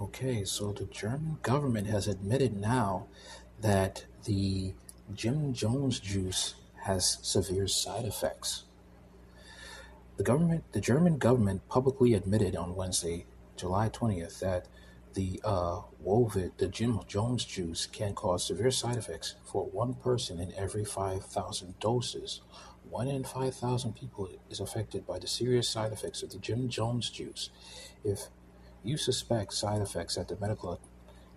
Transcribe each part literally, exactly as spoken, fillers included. Okay, so the German government has admitted now that the Jim Jones juice has severe side effects. The government, the German government publicly admitted on Wednesday, July twentieth, that the uh, Wovit, the Jim Jones juice, can cause severe side effects for one person in every five thousand doses. One in five thousand people is affected by the serious side effects of the Jim Jones juice. If you suspect side effects at the medical,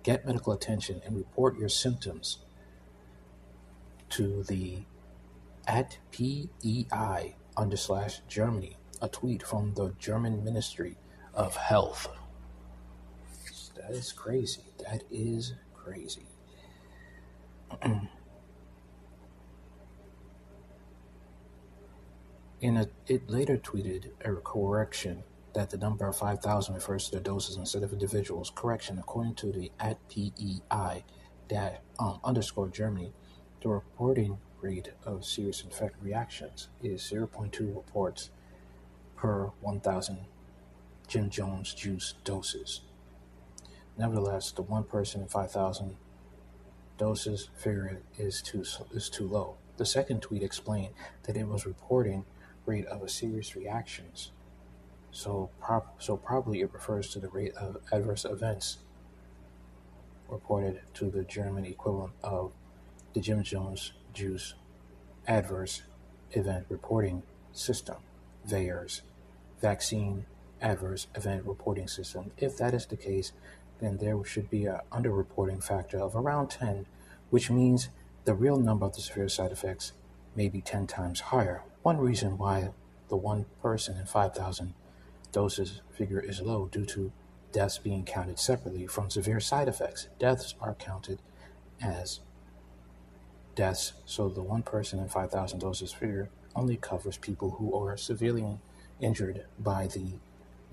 get medical attention and report your symptoms to the at P E I under slash Germany, a tweet from the German Ministry of Health. That is crazy. That is crazy. In a, it later tweeted a correction that the number of five thousand refers to their doses instead of individuals. Correction, according to the at P E I that, um, underscore Germany, the reporting rate of serious infection reactions is zero point two reports per one thousand Jim Jones juice doses. Nevertheless, the one person in five thousand doses figure is too is too low. The second tweet explained that it was reporting rate of a serious reactions, so prop, so probably it refers to the rate of adverse events reported to the German equivalent of the Jim Jones Juice Adverse Event Reporting System, VAERS, Vaccine Adverse Event Reporting System. If that is the case, then there should be an underreporting factor of around ten, which means the real number of the severe side effects may be ten times higher. One reason why the one person in five thousand doses figure is low due to deaths being counted separately from severe side effects. Deaths are counted as deaths, so the one person in five thousand doses figure only covers people who are severely injured by the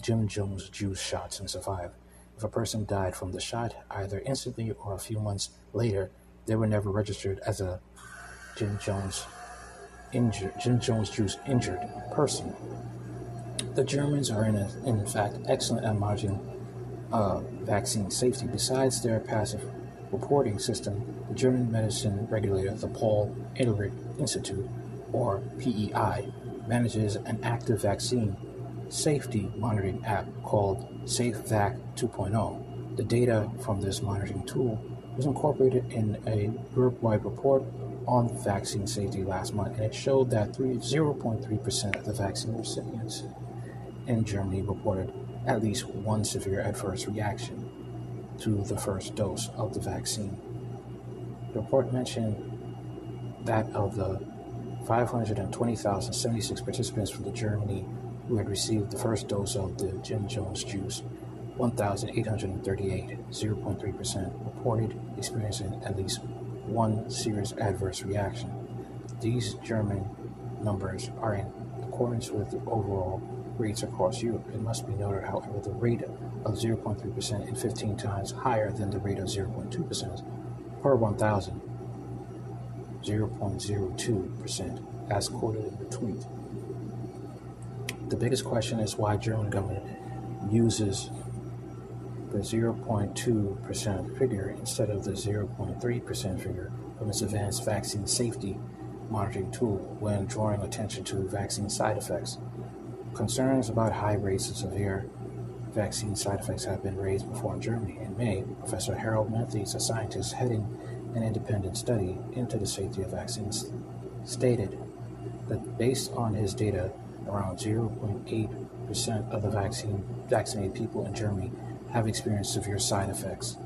Jim Jones juice shots and survive. If a person died from the shot either instantly or a few months later, they were never registered as a Jim Jones injured, Jim Jones juice injured person. The Germans are in, a, in fact excellent at managing uh, vaccine safety. Besides their passive reporting system, the German medicine regulator, the Paul Ehrlich Institute, or P E I, manages an active vaccine safety monitoring app called SafeVac two point oh. The data from this monitoring tool was incorporated in a Europe-wide report on vaccine safety last month, and it showed that zero point three percent of the vaccine recipients in Germany reported at least one severe adverse reaction to the first dose of the vaccine. The report mentioned that of the five hundred twenty thousand seventy-six participants from Germany who had received the first dose of the Jim Jones juice, one thousand eight hundred thirty-eight, zero point three percent, reported experiencing at least one serious adverse reaction. These German numbers are in accordance with the overall rates across Europe. It must be noted, however, the rate of zero point three percent is fifteen times higher than the rate of zero point two percent per one thousand, zero point zero two percent, as quoted in the tweet. The biggest question is why German government uses the zero point two percent figure instead of the zero point three percent figure from its advanced vaccine safety monitoring tool when drawing attention to vaccine side effects. Concerns about high rates of severe vaccine side effects have been raised before in Germany. In May, Professor Harold Mathies, a scientist heading an independent study into the safety of vaccines, stated that based on his data, around zero point eight percent of the vaccine, vaccinated people in Germany have experienced severe side effects.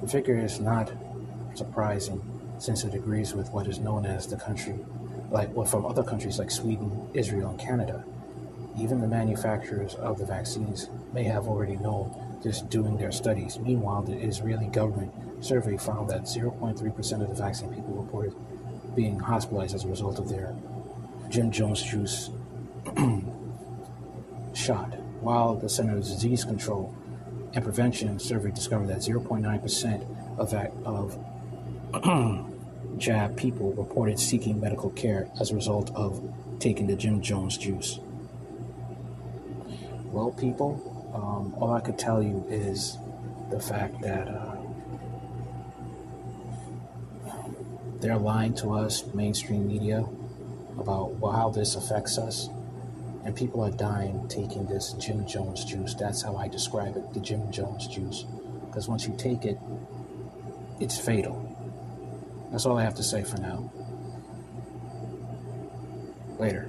The figure is not surprising since it agrees with what is known as the country, like what well, from other countries like Sweden, Israel, and Canada. Even the manufacturers of the vaccines may have already known this doing their studies. Meanwhile, the Israeli government survey found that zero point three percent of the vaccine people reported being hospitalized as a result of their Jim Jones juice shot, while the Center for Disease Control and Prevention survey discovered that zero point nine percent of, that, of jab people reported seeking medical care as a result of taking the Jim Jones juice. Well, people, Um, all I could tell you is the fact that uh, they're lying to us, mainstream media, about how this affects us. And people are dying taking this Jim Jones juice. That's how I describe it, the Jim Jones juice. Because once you take it, it's fatal. That's all I have to say for now. Later.